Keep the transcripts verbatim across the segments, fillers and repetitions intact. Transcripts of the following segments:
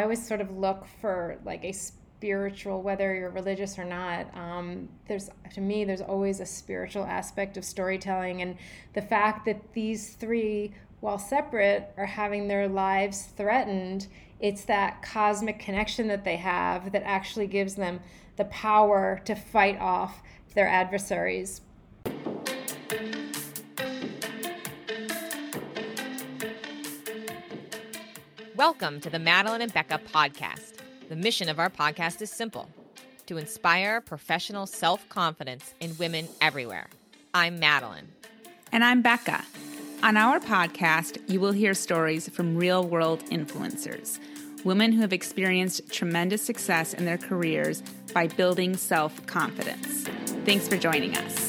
I always sort of look for like a spiritual, whether you're religious or not, um, there's, to me, there's always a spiritual aspect of storytelling. And the fact that these three, while separate, are having their lives threatened, it's that cosmic connection that they have that actually gives them the power to fight off their adversaries. Welcome to the Madeline and Becca Podcast. The mission of our podcast is simple, to inspire professional self-confidence in women everywhere. I'm Madeline. And I'm Becca. On our podcast, you will hear stories from real-world influencers, women who have experienced tremendous success in their careers by building self-confidence. Thanks for joining us.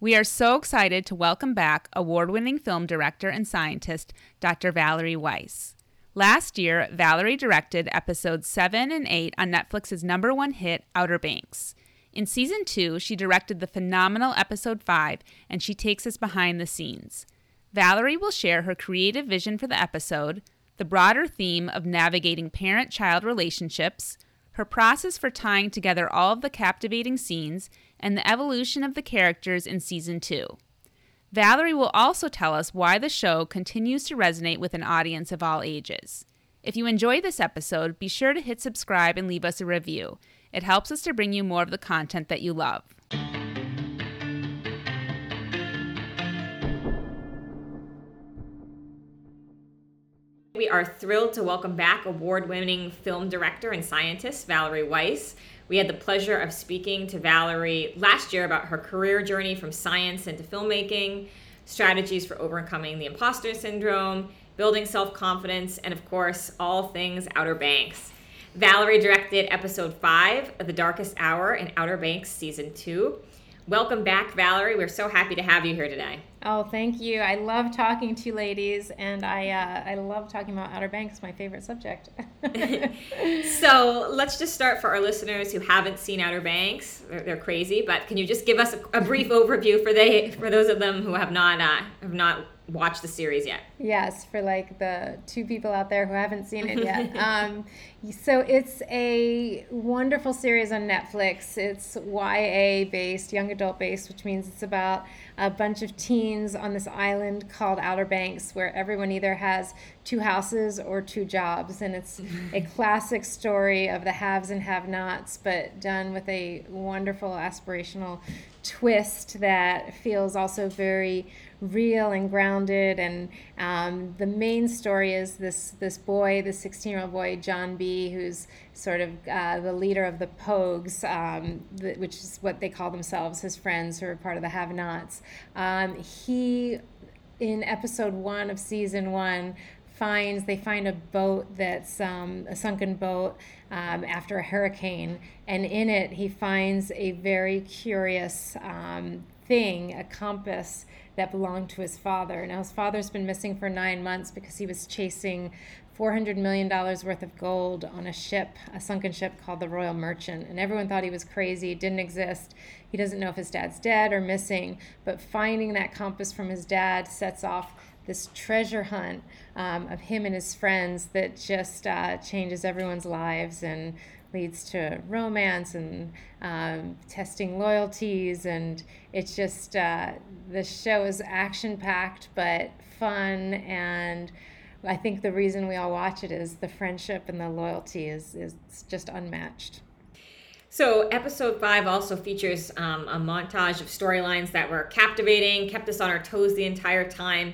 We are so excited to welcome back award-winning film director and scientist, Doctor Valerie Weiss. Last year, Valerie directed episodes seven and eight on Netflix's number one hit, Outer Banks. In season two, she directed the phenomenal episode five, and she takes us behind the scenes. Valerie will share her creative vision for the episode, the broader theme of navigating parent-child relationships, her process for tying together all of the captivating scenes, and the evolution of the characters in season two. Valerie will also tell us why the show continues to resonate with an audience of all ages. If you enjoy this episode, be sure to hit subscribe and leave us a review. It helps us to bring you more of the content that you love. We are thrilled to welcome back award-winning film director and scientist Valerie Weiss. We had the pleasure of speaking to Valerie last year about her career journey from science into filmmaking, strategies for overcoming the imposter syndrome, building self-confidence, and of course, all things Outer Banks. Valerie directed episode five of The Darkest Hour in Outer Banks season two. Welcome back, Valerie. We're so happy to have you here today. Oh, thank you. I love talking to you ladies, and I uh, I love talking about Outer Banks, my favorite subject. So let's just start for our listeners who haven't seen Outer Banks. They're, they're crazy, but can you just give us a, a brief overview for they for those of them who have not uh, have not watched the series yet? Yes, for like the two people out there who haven't seen it yet. um, so it's a wonderful series on Netflix. It's Y A based, young adult based, which means it's about a bunch of teens on this island called Outer Banks, where everyone either has two houses or two jobs. And it's a classic story of the haves and have-nots, but done with a wonderful aspirational twist that feels also very real and grounded. And um, the main story is this, this boy, this sixteen-year-old boy, John B., who's sort of uh, the leader of the Pogues, um, the, which is what they call themselves, his friends who are part of the have-nots. Um, he, in episode one of season one, finds they find a boat that's um, a sunken boat um, after a hurricane, and in it he finds a very curious um, thing, a compass that belonged to his father. Now his father's been missing for nine months because he was chasing four hundred million dollars worth of gold on a ship, a sunken ship called the Royal Merchant. And everyone thought he was crazy, didn't exist. He doesn't know if his dad's dead or missing, but finding that compass from his dad sets off this treasure hunt um, of him and his friends that just uh, changes everyone's lives and leads to romance and um, testing loyalties. And it's just, uh, the show is action-packed, but fun, and I think the reason we all watch it is the friendship and the loyalty is, is just unmatched. So episode five also features um, a montage of storylines that were captivating, kept us on our toes the entire time.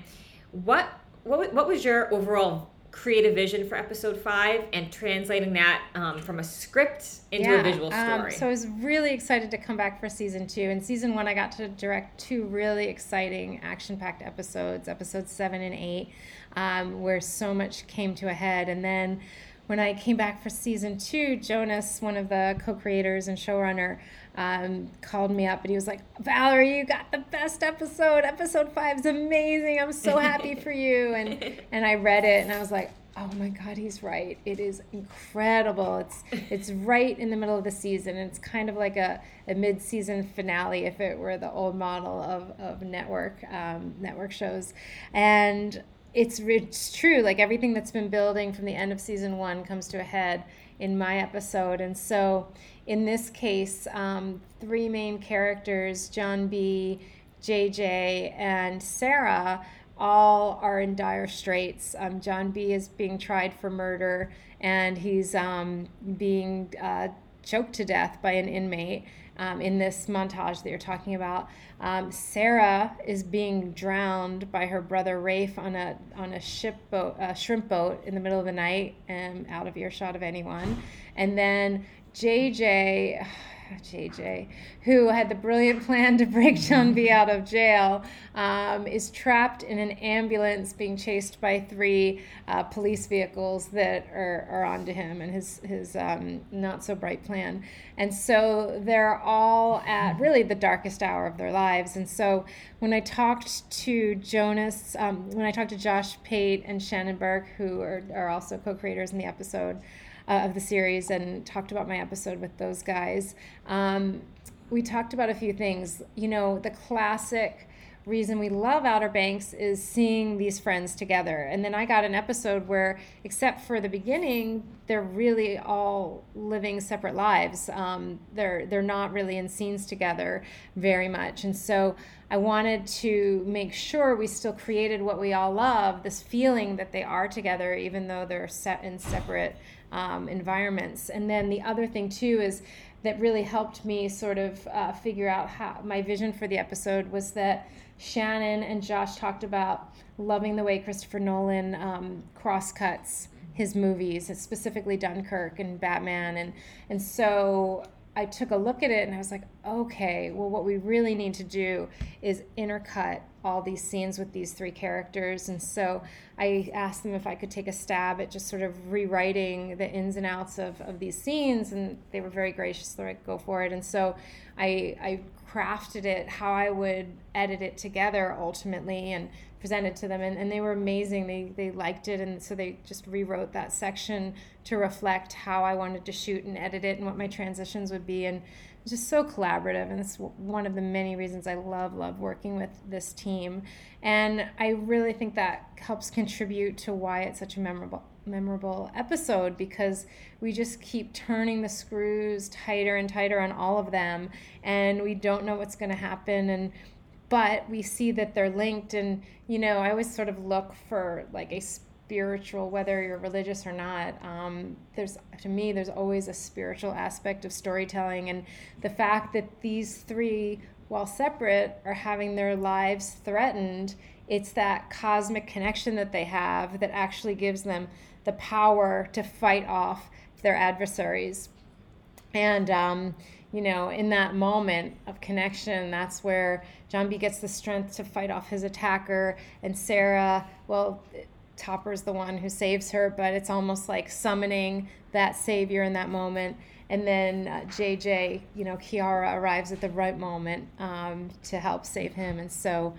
What what what was your overall creative vision for episode five and translating that um, from a script into yeah, a visual story? Um, so I was really excited to come back for season two. In season one, I got to direct two really exciting action-packed episodes, episodes seven and eight, um, where so much came to a head. And then when I came back for season two, Jonas, one of the co-creators and showrunner, um, called me up and he was like, "Valerie, you got the best episode. Episode five is amazing. I'm so happy for you." And and I read it and I was like, oh my God, he's right. It is incredible. It's it's right in the middle of the season. It's kind of like a, a mid-season finale if it were the old model of, of network um, network shows. And it's, it's true. Like everything that's been building from the end of season one comes to a head in my episode. And so in this case, um, three main characters, John B., J J, and Sarah, all are in dire straits. Um, John B. is being tried for murder, and he's um, being uh, choked to death by an inmate um, in this montage that you're talking about. Um, Sarah is being drowned by her brother Rafe on a on a ship boat, a shrimp boat, in the middle of the night, and out of earshot of anyone. And then J J. J J, who had the brilliant plan to break John B. out of jail, um, is trapped in an ambulance being chased by three uh, police vehicles that are, are onto him and his, his um, not-so-bright plan. And so they're all at really the darkest hour of their lives. And so when I talked to Jonas, um, when I talked to Josh Pate and Shannon Burke, who are, are also co-creators in the episode, Uh, of the series, and talked about my episode with those guys. Um, we talked about a few things. You know, the classic reason we love Outer Banks is seeing these friends together. And then I got an episode where, except for the beginning, they're really all living separate lives. Um, they're they're not really in scenes together very much. And so I wanted to make sure we still created what we all love, this feeling that they are together, even though they're set in separate um, environments. And then the other thing, too, is that really helped me sort of uh, figure out how my vision for the episode was that Shannon and Josh talked about loving the way Christopher Nolan um, cross-cuts his movies, specifically Dunkirk and Batman. And, and so I took a look at it and I was like, okay, well, what we really need to do is intercut all these scenes with these three characters. And so I asked them if I could take a stab at just sort of rewriting the ins and outs of, of these scenes, and they were very gracious. They're like, go for it. And so I, I crafted it how I would edit it together ultimately and presented to them, and, and they were amazing. They they liked it, and so they just rewrote that section to reflect how I wanted to shoot and edit it and what my transitions would be, and it was just so collaborative, and it's one of the many reasons I love, love working with this team. And I really think that helps contribute to why it's such a memorable memorable episode, because we just keep turning the screws tighter and tighter on all of them, and we don't know what's going to happen, and but we see that they're linked. And, you know, I always sort of look for like a spiritual, whether you're religious or not, um, there's, to me, there's always a spiritual aspect of storytelling. And the fact that these three, while separate, are having their lives threatened, it's that cosmic connection that they have that actually gives them the power to fight off their adversaries. And, um, you know, in that moment of connection, that's where John B. gets the strength to fight off his attacker, and Sarah, well, Topper's the one who saves her, but it's almost like summoning that savior in that moment. And then uh, J J, you know, Kiara arrives at the right moment um, to help save him. And so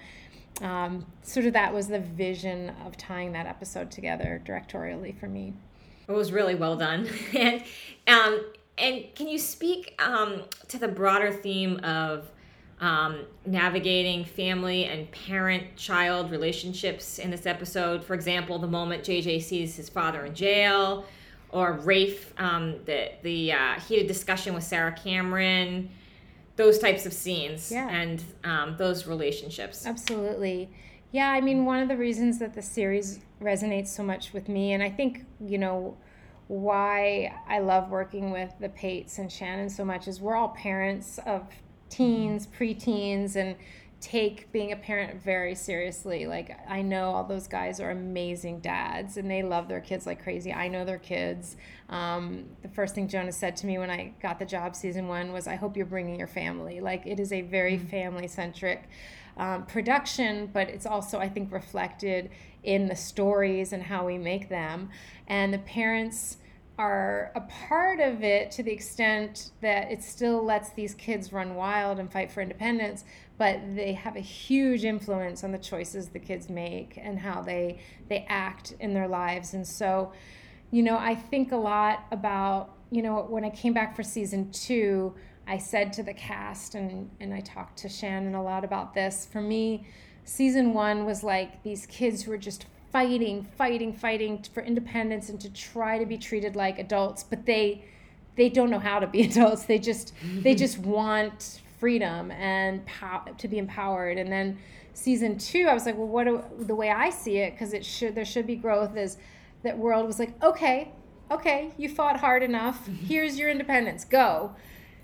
um, sort of that was the vision of tying that episode together directorially for me. It was really well done. and um And can you speak um, to the broader theme of um, navigating family and parent-child relationships in this episode? For example, the moment J J sees his father in jail, or Rafe, um, the the uh, heated discussion with Sarah Cameron, those types of scenes yeah. and um, those relationships. Absolutely. Yeah, I mean, one of the reasons that the series resonates so much with me, and I think, you know, why I love working with the Pates and Shannon so much is we're all parents of teens, preteens, and take being a parent very seriously. Like, I know all those guys are amazing dads, and they love their kids like crazy. I know their kids. Um, the first thing Jonas said to me when I got the job season one was, I hope you're bringing your family. Like, it is a very mm-hmm. family-centric um, production, but it's also, I think, reflected in the stories and how we make them. And the parents are a part of it to the extent that it still lets these kids run wild and fight for independence, but they have a huge influence on the choices the kids make and how they they act in their lives. And so, you know, I think a lot about, you know, when I came back for season two, I said to the cast, and, and I talked to Shannon a lot about this. For me, season one was like these kids who were just fighting, fighting, fighting for independence and to try to be treated like adults, but they they don't know how to be adults. They just they just want freedom and pow- to be empowered. And then season two, I was like, well, what do, the way I see it, because it should there should be growth, is that world was like, okay, okay, you fought hard enough. Here's your independence. Go.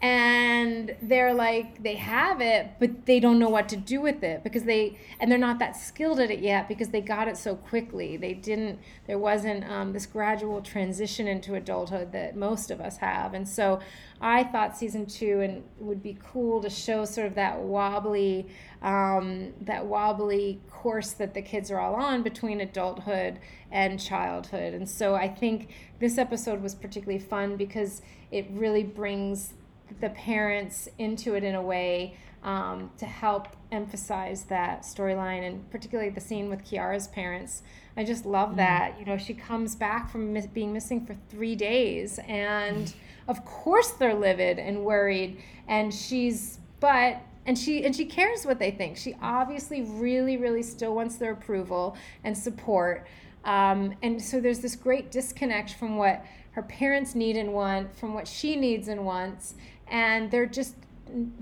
And they're like, they have it, but they don't know what to do with it because they, and they're not that skilled at it yet because they got it so quickly. They didn't, there wasn't um, this gradual transition into adulthood that most of us have. And so I thought season two and would be cool to show sort of that wobbly, um, that wobbly course that the kids are all on between adulthood and childhood. And so I think this episode was particularly fun because it really brings the parents into it in a way um, to help emphasize that storyline, and particularly the scene with Kiara's parents. I just love that. You know, she comes back from mis- being missing for three days, and of course they're livid and worried. And she's but and she and she cares what they think. She obviously really, really still wants their approval and support. Um, and so there's this great disconnect from what her parents need and want, from what she needs and wants, and they're just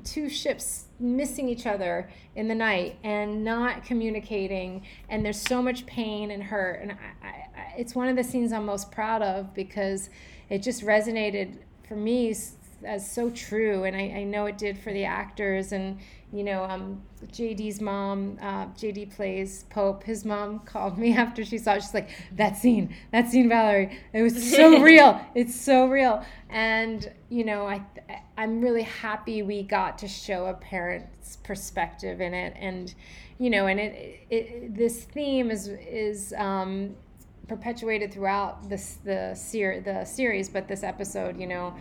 two ships missing each other in the night and not communicating, and there's so much pain and hurt. And I, I, it's one of the scenes I'm most proud of because it just resonated for me as so true, and I, I know it did for the actors. And you know, um, J D's mom, uh, J D plays Pope. His mom called me after she saw it. She's like, that scene, that scene, Valerie, it was so real. It's so real. And, you know, I, I'm really happy we got to show a parent's perspective in it. And, you know, and it, it this theme is, is um, perpetuated throughout this, the ser- the series, but this episode, you know,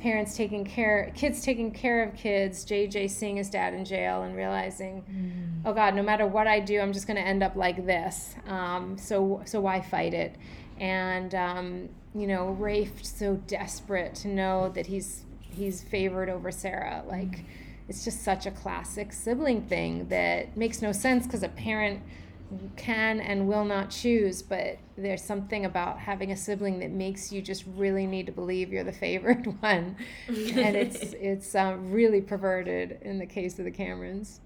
parents taking care, kids taking care of kids, J J seeing his dad in jail and realizing, mm. oh God, no matter what I do, I'm just going to end up like this. Um, so so why fight it? And, um, you know, Rafe so desperate to know that he's he's favored over Sarah. Like, mm. it's just such a classic sibling thing that makes no sense because a parent can and will not choose, but there's something about having a sibling that makes you just really need to believe you're the favored one. And it's it's uh, really perverted in the case of the Camerons.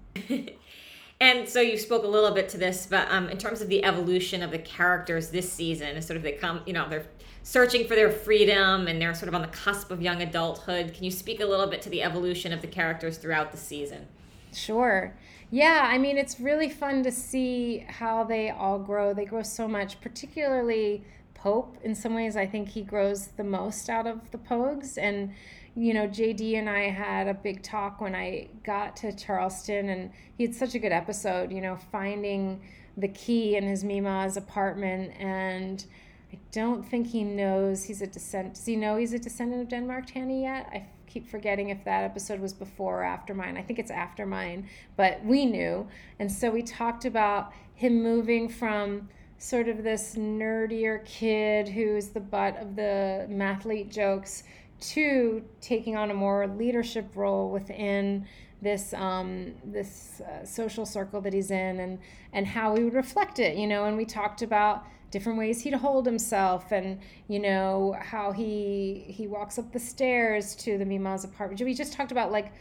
And so you spoke a little bit to this, but um, in terms of the evolution of the characters this season, sort of they come, you know, they're searching for their freedom and they're sort of on the cusp of young adulthood. Can you speak a little bit to the evolution of the characters throughout the season? Sure. Yeah, I mean, it's really fun to see how they all grow. They grow so much, particularly Pope. In some ways, I think he grows the most out of the Pogues. And, you know, J D and I had a big talk when I got to Charleston, and he had such a good episode, you know, finding the key in his Mima's apartment. And I don't think he knows he's a descendant. Does he know he's a descendant of Denmark Tanny yet? I keep forgetting if that episode was before or after mine. I think it's after mine, but we knew. And so we talked about him moving from sort of this nerdier kid who is the butt of the mathlete jokes to taking on a more leadership role within this um, this uh, social circle that he's in, and, and how we would reflect it, you know. And we talked about different ways he'd hold himself, and, you know, how he he walks up the stairs to the Mima's apartment. We just talked about, like,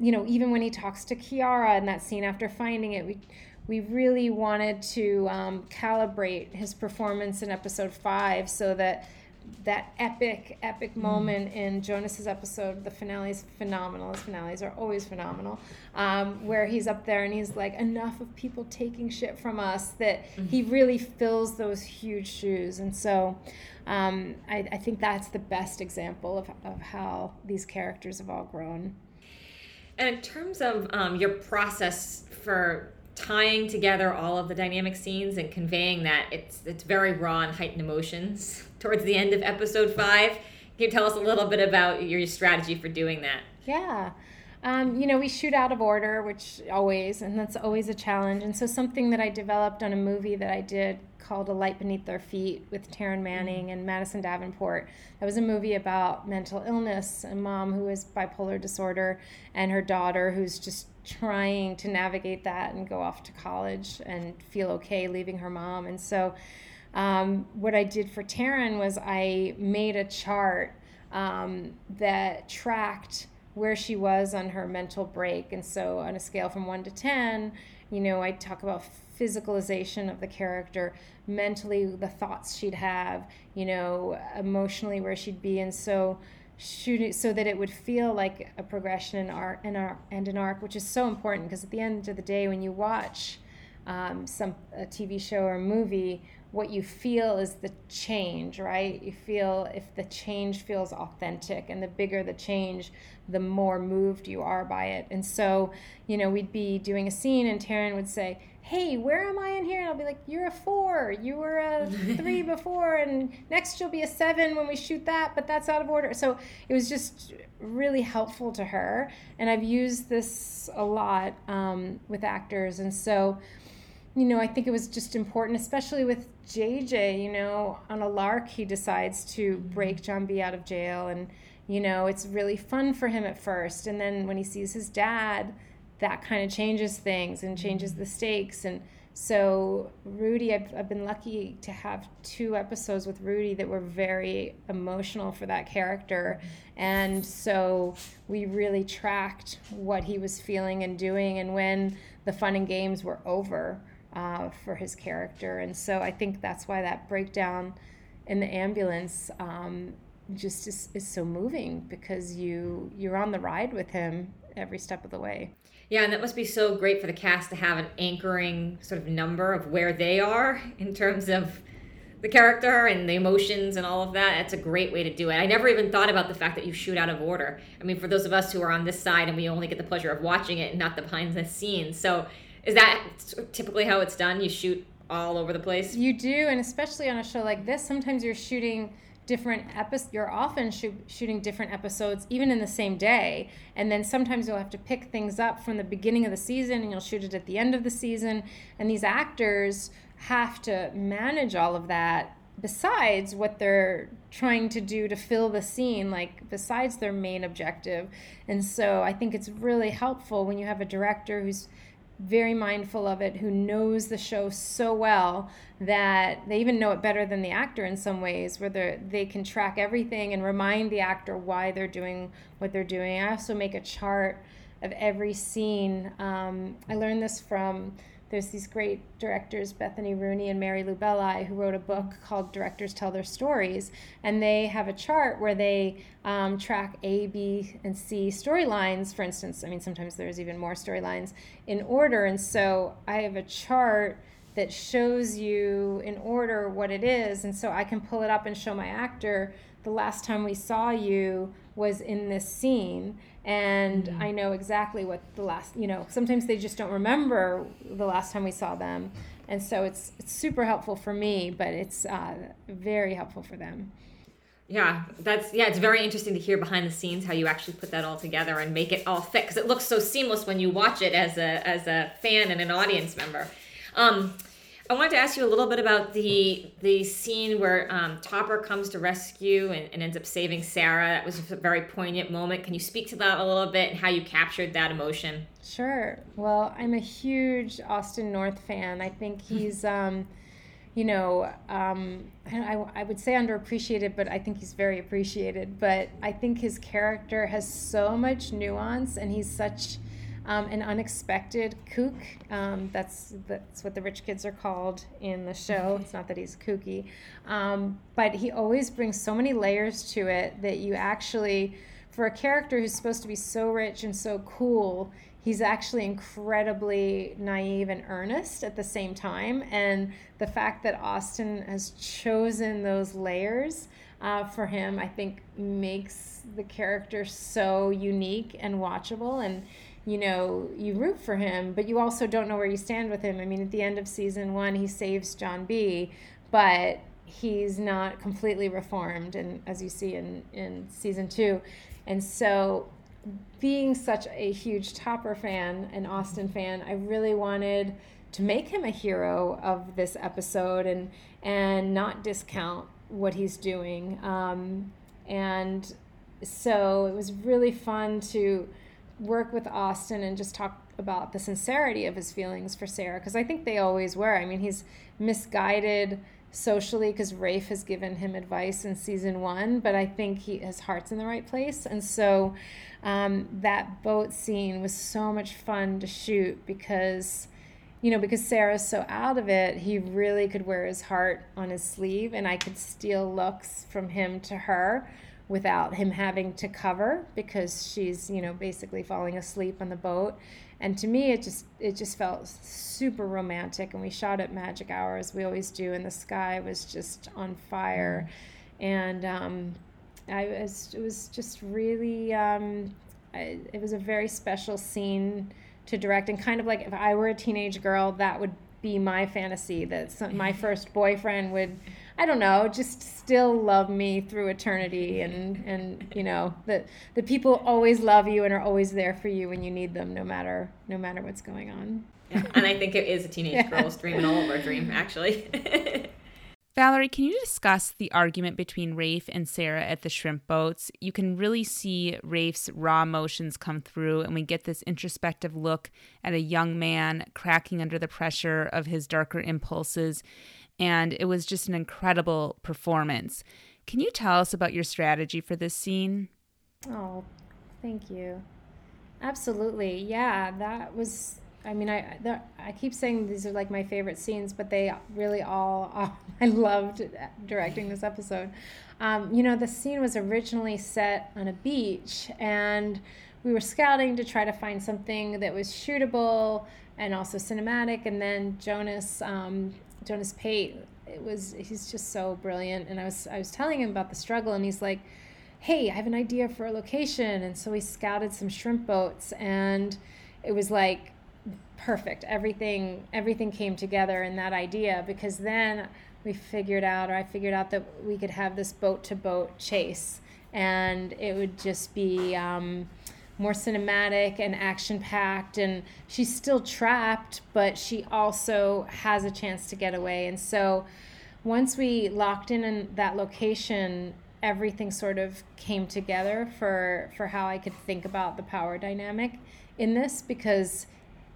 you know, even when he talks to Kiara in that scene after finding it, we we really wanted to um, calibrate his performance in episode five so that that epic, epic moment mm. in Jonas's episode, the finale is phenomenal. His finales are always phenomenal, um, where he's up there and he's like, enough of people taking shit from us, that mm. he really fills those huge shoes. And so um, I, I think that's the best example of, of how these characters have all grown. And in terms of um, your process for tying together all of the dynamic scenes and conveying that, it's it's very raw and heightened emotions towards the end of episode five. Can you tell us a little bit about your strategy for doing that? Yeah. Um, you know, we shoot out of order, which always, and that's always a challenge. And so something that I developed on a movie that I did called A Light Beneath Their Feet with Taryn Manning and Madison Davenport. That was a movie about mental illness, a mom who has bipolar disorder and her daughter who's just trying to navigate that and go off to college and feel okay leaving her mom. And so um, what I did for Taryn was I made a chart um, that tracked where she was on her mental break. And so on a scale from one to ten, you know, I talk about physicalization of the character, mentally the thoughts she'd have, you know, emotionally where she'd be. And so shooting so that it would feel like a progression in arc, in arc and an arc, which is so important, because at the end of the day, when you watch um, some a T V show or a movie, what you feel is the change, right? You feel if the change feels authentic, and the bigger the change, the more moved you are by it. And so, you know, we'd be doing a scene and Taryn would say, hey, where am I in here? And I'll be like, you're a four, you were a three before, and next you'll be a seven when we shoot that, but that's out of order. So it was just really helpful to her. And I've used this a lot um, with actors. And so, you know, I think it was just important, especially with J J, you know, on a lark, he decides to break John B. out of jail. And, you know, it's really fun for him at first. And then when he sees his dad, that kind of changes things and changes the stakes. And so Rudy, I've, I've been lucky to have two episodes with Rudy that were very emotional for that character. And so we really tracked what he was feeling and doing and when the fun and games were over uh, for his character. And so I think that's why that breakdown in the ambulance um, just is, is so moving, because you you're on the ride with him every step of the way. Yeah, and that must be so great for the cast to have an anchoring sort of number of where they are in terms of the character and the emotions and all of that. That's a great way to do it. I never even thought about the fact that you shoot out of order. I mean, for those of us who are on this side and we only get the pleasure of watching it and not the behind the scenes. So is that typically how it's done? You shoot all over the place? You do, and especially on a show like this, sometimes you're shooting different episodes, you're often shoot, shooting different episodes even in the same day, and then sometimes you'll have to pick things up from the beginning of the season and you'll shoot it at the end of the season, and these actors have to manage all of that besides what they're trying to do to fill the scene, like besides their main objective. And so I think it's really helpful when you have a director who's very mindful of it, who knows the show so well that they even know it better than the actor in some ways, where they can track everything and remind the actor why they're doing what they're doing. I also make a chart of every scene. Um, I learned this from, there's these great directors, Bethany Rooney and Mary Lou, who wrote a book called Directors Tell Their Stories, and they have a chart where they um, track A, B, and C storylines, for instance. I mean, sometimes there's even more storylines in order, and so I have a chart that shows you in order what it is, and so I can pull it up and show my actor, the last time we saw you was in this scene, and mm-hmm. I know exactly what the last, you know, sometimes they just don't remember the last time we saw them, and so it's, it's super helpful for me, but it's uh, very helpful for them. Yeah, that's, yeah, it's very interesting to hear behind the scenes how you actually put that all together and make it all fit, because it looks so seamless when you watch it as a, as a fan and an audience member. Um, I wanted to ask you a little bit about the the scene where um, Topper comes to rescue and, and ends up saving Sarah. That was a very poignant moment. Can you speak to that a little bit and how you captured that emotion? Sure. Well, I'm a huge Austin North fan. I think he's, um, you know, um, I, I would say underappreciated, but I think he's very appreciated. But I think his character has so much nuance, and he's such... Um, an unexpected kook. Um, that's that's what the rich kids are called in the show. It's not that he's kooky, um, but he always brings so many layers to it that you actually, for a character who's supposed to be so rich and so cool, he's actually incredibly naive and earnest at the same time. And the fact that Austin has chosen those layers uh, for him, I think, makes the character so unique and watchable, and you know, you root for him, but you also don't know where you stand with him. I mean, at the end of season one, he saves John B., but he's not completely reformed, and as you see in, in season two. And so being such a huge Topper fan and Austin fan, I really wanted to make him a hero of this episode and and not discount what he's doing. Um, and so it was really fun to work with Austin and just talk about the sincerity of his feelings for Sarah, because I think they always were. I mean, he's misguided socially because Rafe has given him advice in season one, but I think he his heart's in the right place. And so um, that boat scene was so much fun to shoot because, you know, because Sarah's so out of it, he really could wear his heart on his sleeve, and I could steal looks from him to her without him having to cover, because she's, you know, basically falling asleep on the boat. And to me, it just it just felt super romantic. And we shot at magic hours, we always do, and the sky was just on fire. And um, I was, it was just really, um, I, it was a very special scene to direct. And kind of like if I were a teenage girl, that would be my fantasy, that some, my first boyfriend would, I don't know, just still love me through eternity, and, and you know, that the people always love you and are always there for you when you need them, no matter no matter what's going on. Yeah, and I think it is a teenage yeah. girl's dream, and all of our dream, actually. Valerie, can you discuss the argument between Rafe and Sarah at the shrimp boats? You can really see Rafe's raw emotions come through, and we get this introspective look at a young man cracking under the pressure of his darker impulses. And it was just an incredible performance. Can you tell us about your strategy for this scene? Oh, thank you. Absolutely. Yeah, that was, I mean, I I keep saying these are like my favorite scenes, but they really all, all I loved directing this episode. Um, you know, the scene was originally set on a beach, and we were scouting to try to find something that was shootable and also cinematic. And then Jonas... Um, Jonas Pate, it was he's just so brilliant, and I was I was telling him about the struggle, and he's like, hey, I have an idea for a location. And so we scouted some shrimp boats, and it was like perfect, everything everything came together in that idea, because then we figured out or I figured out that we could have this boat to boat chase, and it would just be um more cinematic and action-packed, and she's still trapped, but she also has a chance to get away. And so once we locked in, in that location, everything sort of came together for, for how I could think about the power dynamic in this, because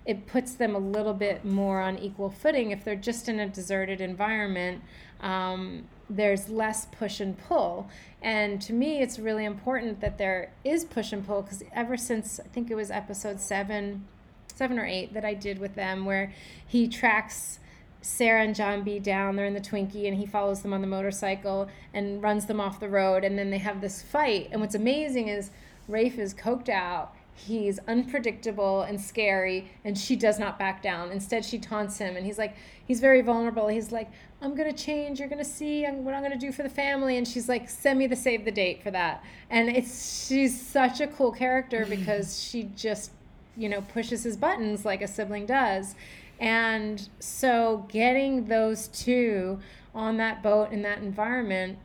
it puts them a little bit more on equal footing. If they're just in a deserted environment, um, there's less push and pull. And to me, it's really important that there is push and pull, because ever since, I think it was episode seven, seven or eight that I did with them, where he tracks Sarah and John B down, they're in the Twinkie, and he follows them on the motorcycle and runs them off the road, and then they have this fight. And what's amazing is Rafe is coked out, he's unpredictable and scary, and she does not back down. Instead, she taunts him, and he's like, he's very vulnerable. He's like, I'm going to change. You're going to see what I'm going to do for the family. And she's like, send me the save the date for that. And it's she's such a cool character, because she just, you know, pushes his buttons like a sibling does. And so getting those two on that boat in that environment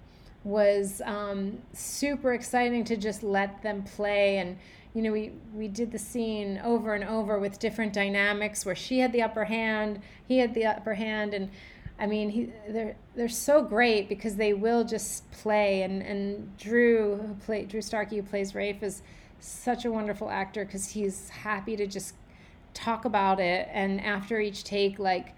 was um, super exciting, to just let them play. And you know, we, we did the scene over and over with different dynamics where she had the upper hand, he had the upper hand. And I mean, he, they're, they're so great, because they will just play. And, and Drew, who play, Drew Starkey, who plays Rafe, is such a wonderful actor, because he's happy to just talk about it. And after each take, like,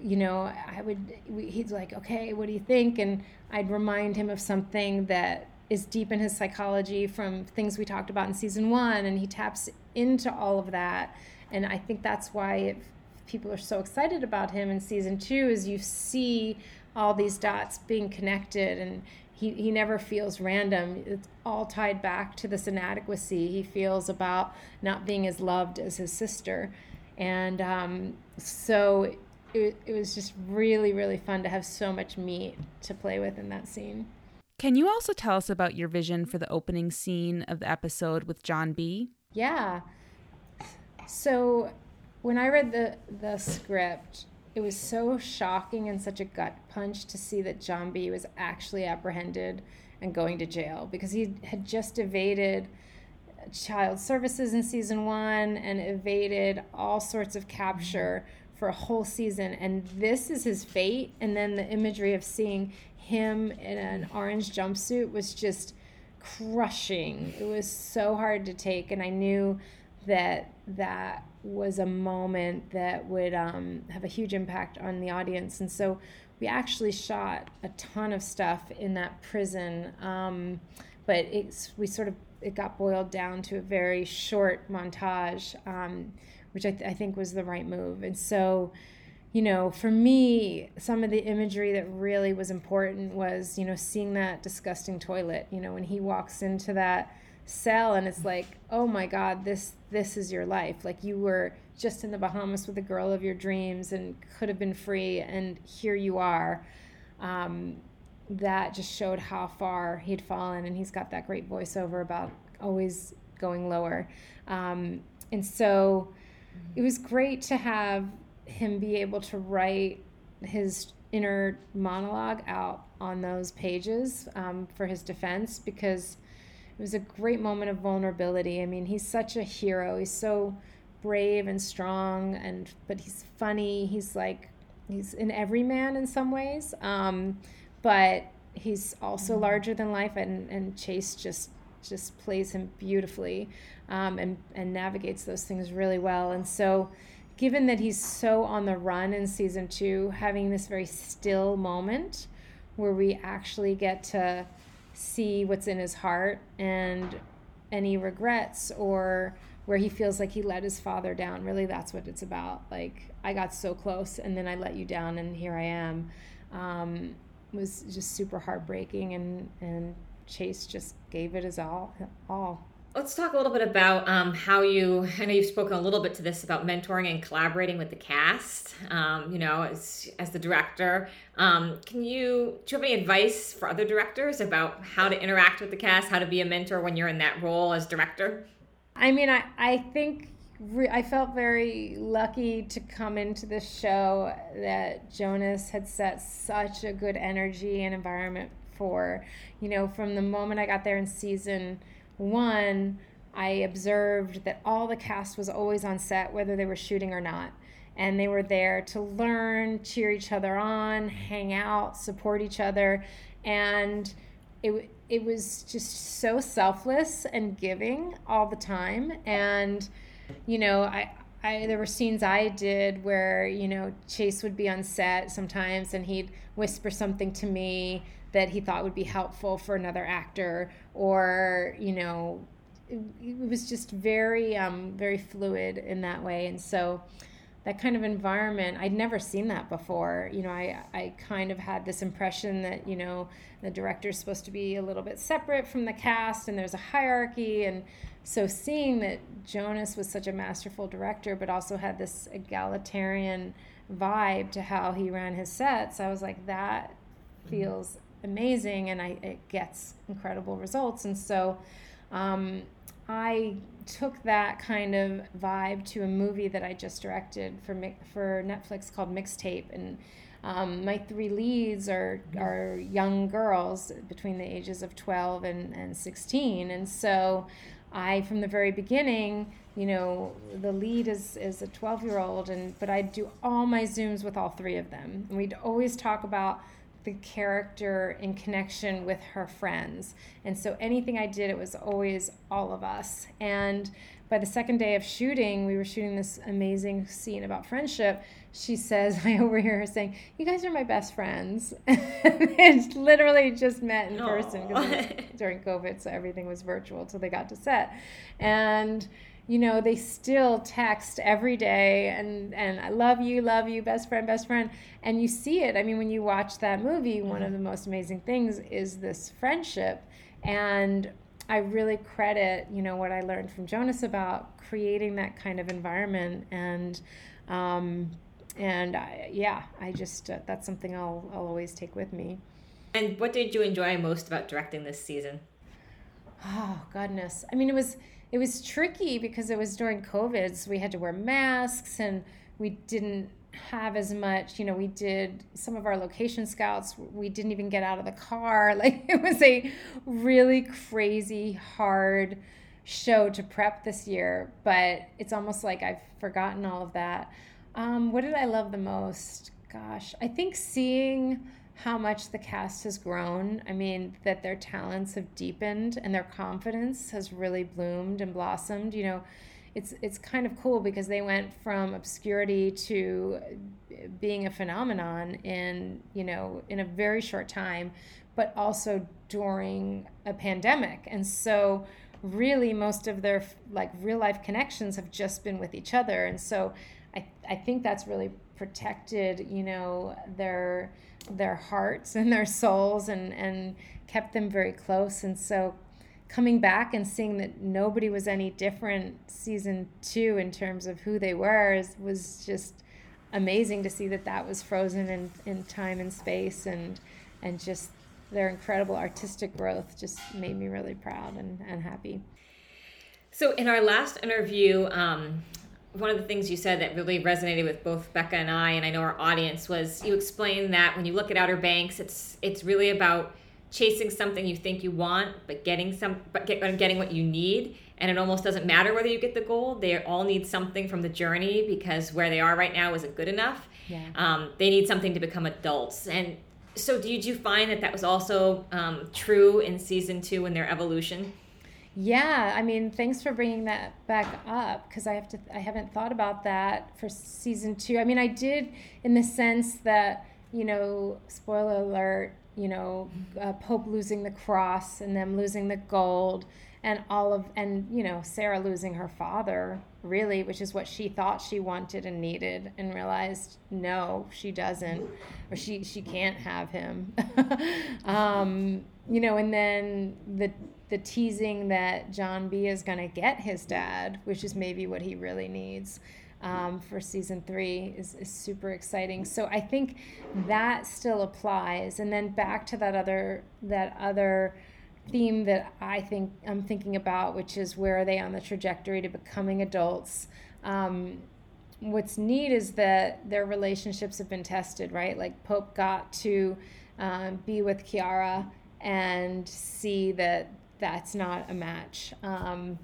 you know, I would, we, he's like, okay, what do you think? And I'd remind him of something that is deep in his psychology from things we talked about in season one, and he taps into all of that. And I think that's why it, people are so excited about him in season two, is you see all these dots being connected, and he, he never feels random. It's all tied back to this inadequacy he feels about not being as loved as his sister. And um, so it, it was just really, really fun to have so much meat to play with in that scene. Can you also tell us about your vision for the opening scene of the episode with John B? Yeah. So when I read the, the script, it was so shocking and such a gut punch to see that John B was actually apprehended and going to jail, because he had just evaded child services in season one and evaded all sorts of capture for a whole season. And this is his fate. And then the imagery of seeing him in an orange jumpsuit was just crushing. It was so hard to take. And I knew that that was a moment that would um, have a huge impact on the audience. And so we actually shot a ton of stuff in that prison. Um, but it's, we sort of, it got boiled down to a very short montage, um, which I, th- I think was the right move. And so, you know, for me, some of the imagery that really was important was, you know, seeing that disgusting toilet, you know, when he walks into that cell and it's like, oh my God, this, this is your life. Like, you were just in the Bahamas with the girl of your dreams and could have been free, and here you are. Um, that just showed how far he'd fallen, and he's got that great voiceover about always going lower. Um, and so it was great to have him be able to write his inner monologue out on those pages um, for his defense, because it was a great moment of vulnerability. I mean, he's such a hero. He's so brave and strong, and but he's funny. He's like, he's an everyman in some ways. Um, But he's also larger than life, and, and Chase just just plays him beautifully, um, and, and navigates those things really well. And so given that he's so on the run in season two, having this very still moment where we actually get to see what's in his heart and any regrets or where he feels like he let his father down, really that's what it's about. Like, I got so close and then I let you down and here I am. Um, was just super heartbreaking, and, and Chase just gave it his all. all. Let's talk a little bit about um, how you, I know you've spoken a little bit to this about mentoring and collaborating with the cast, um, you know, as as the director. Um, can you, do you have any advice for other directors about how to interact with the cast, how to be a mentor when you're in that role as director? I mean, I, I think re- I felt very lucky to come into this show that Jonas had set such a good energy and environment for. You know, from the moment I got there in season one, I observed that all the cast was always on set, whether they were shooting or not. And they were there to learn, cheer each other on, hang out, support each other. And it it was just so selfless and giving all the time. And you know, I, I there were scenes I did where, you know, Chase would be on set sometimes and he'd whisper something to me that he thought would be helpful for another actor, or, you know, it, it was just very, um, very fluid in that way. And so that kind of environment, I'd never seen that before. You know, I, I kind of had this impression that, you know, the director's supposed to be a little bit separate from the cast and there's a hierarchy. And so seeing that Jonas was such a masterful director, but also had this egalitarian vibe to how he ran his sets, I was like, that feels amazing, and I, it gets incredible results. And so um, I took that kind of vibe to a movie that I just directed for for Netflix called Mixtape. And um, my three leads are are young girls between the ages of twelve and, and sixteen. And so I, from the very beginning, you know, the lead is, is a twelve-year-old, and but I'd do all my Zooms with all three of them. And we'd always talk about the character in connection with her friends. And so anything I did, it was always all of us. And by the second day of shooting, we were shooting this amazing scene about friendship. She says, I overhear her saying, you guys are my best friends. And literally just met in person because during COVID, so everything was virtual till they got to set. And you know, they still text every day, and, and I love you, love you, best friend, best friend. And you see it. I mean, when you watch that movie, one of the most amazing things is this friendship. And I really credit, you know, what I learned from Jonas about creating that kind of environment. And, um, and I, yeah, I just, uh, that's something I'll, I'll always take with me. And what did you enjoy most about directing this season? Oh, goodness. I mean, it was... It was tricky because it was during COVID, so we had to wear masks and we didn't have as much, you know, we did some of our location scouts, we didn't even get out of the car. Like, it was a really crazy, hard show to prep this year, but it's almost like I've forgotten all of that. Um, what did I love the most? Gosh, I think seeing how much the cast has grown. I mean, that their talents have deepened and their confidence has really bloomed and blossomed. You know, it's it's kind of cool because they went from obscurity to being a phenomenon in, you know, in a very short time, but also during a pandemic. And so really most of their like real life connections have just been with each other. And so I I think that's really protected, you know, their their hearts and their souls and, and kept them very close. And so coming back and seeing that nobody was any different season two in terms of who they were is, was just amazing to see that that was frozen in, in time and space, and and just their incredible artistic growth just made me really proud and, and happy. So in our last interview, um, one of the things you said that really resonated with both Becca and I, and I know our audience, was you explained that when you look at Outer Banks, it's it's really about chasing something you think you want, but getting some, but get, getting what you need, and it almost doesn't matter whether you get the goal. They all need something from the journey because where they are right now isn't good enough. Yeah. Um, they need something to become adults. And so did you find that that was also um, true in season two in their evolution? Yeah, I mean, thanks for bringing that back up because I have to. I haven't thought about that for season two. I mean, I did in the sense that, you know, spoiler alert, you know, uh, Pope losing the cross and them losing the gold and all of, and you know, Sarah losing her father, really, which is what she thought she wanted and needed, and realized no, she doesn't, or she she can't have him. um, you know, and then the. the teasing that John B is going to get his dad, which is maybe what he really needs um, for season three, is, is super exciting. So I think that still applies. And then back to that other that other theme that I think I'm thinking about, which is where are they on the trajectory to becoming adults? Um, what's neat is that their relationships have been tested, right? Like Pope got to um, be with Kiara and see that that's not a match. Um,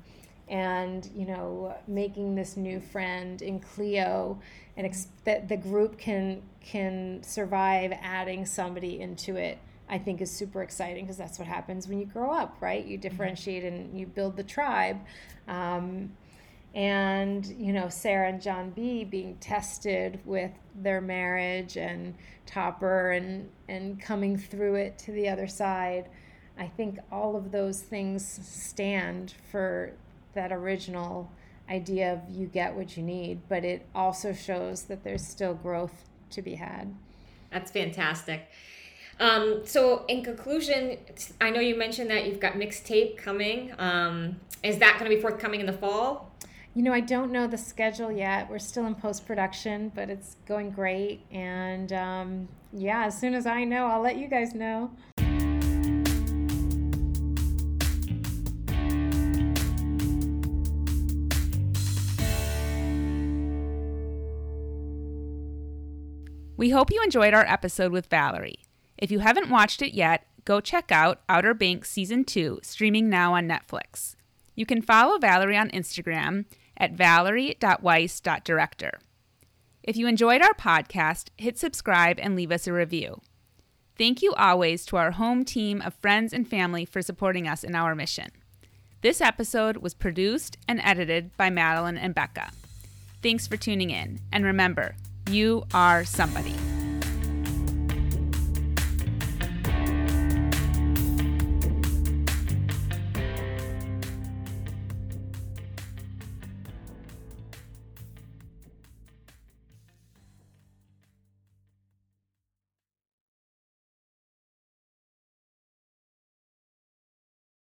and, you know, making this new friend in Cleo, and ex- that the group can can survive adding somebody into it, I think is super exciting because that's what happens when you grow up, right? You differentiate and you build the tribe. Um, and, you know, Sarah and John B being tested with their marriage and Topper and, and coming through it to the other side. I think all of those things stand for that original idea of you get what you need, but it also shows that there's still growth to be had. That's fantastic. Um, so in conclusion, I know you mentioned that you've got Mixtape coming. Um, is that going to be forthcoming in the fall? You know, I don't know the schedule yet. We're still in post-production, but it's going great. And um, yeah, as soon as I know, I'll let you guys know. We hope you enjoyed our episode with Valerie. If you haven't watched it yet, go check out Outer Banks Season two, streaming now on Netflix. You can follow Valerie on Instagram at valerie dot weiss dot director. If you enjoyed our podcast, hit subscribe and leave us a review. Thank you always to our home team of friends and family for supporting us in our mission. This episode was produced and edited by Madeline and Becca. Thanks for tuning in, and remember, you are somebody.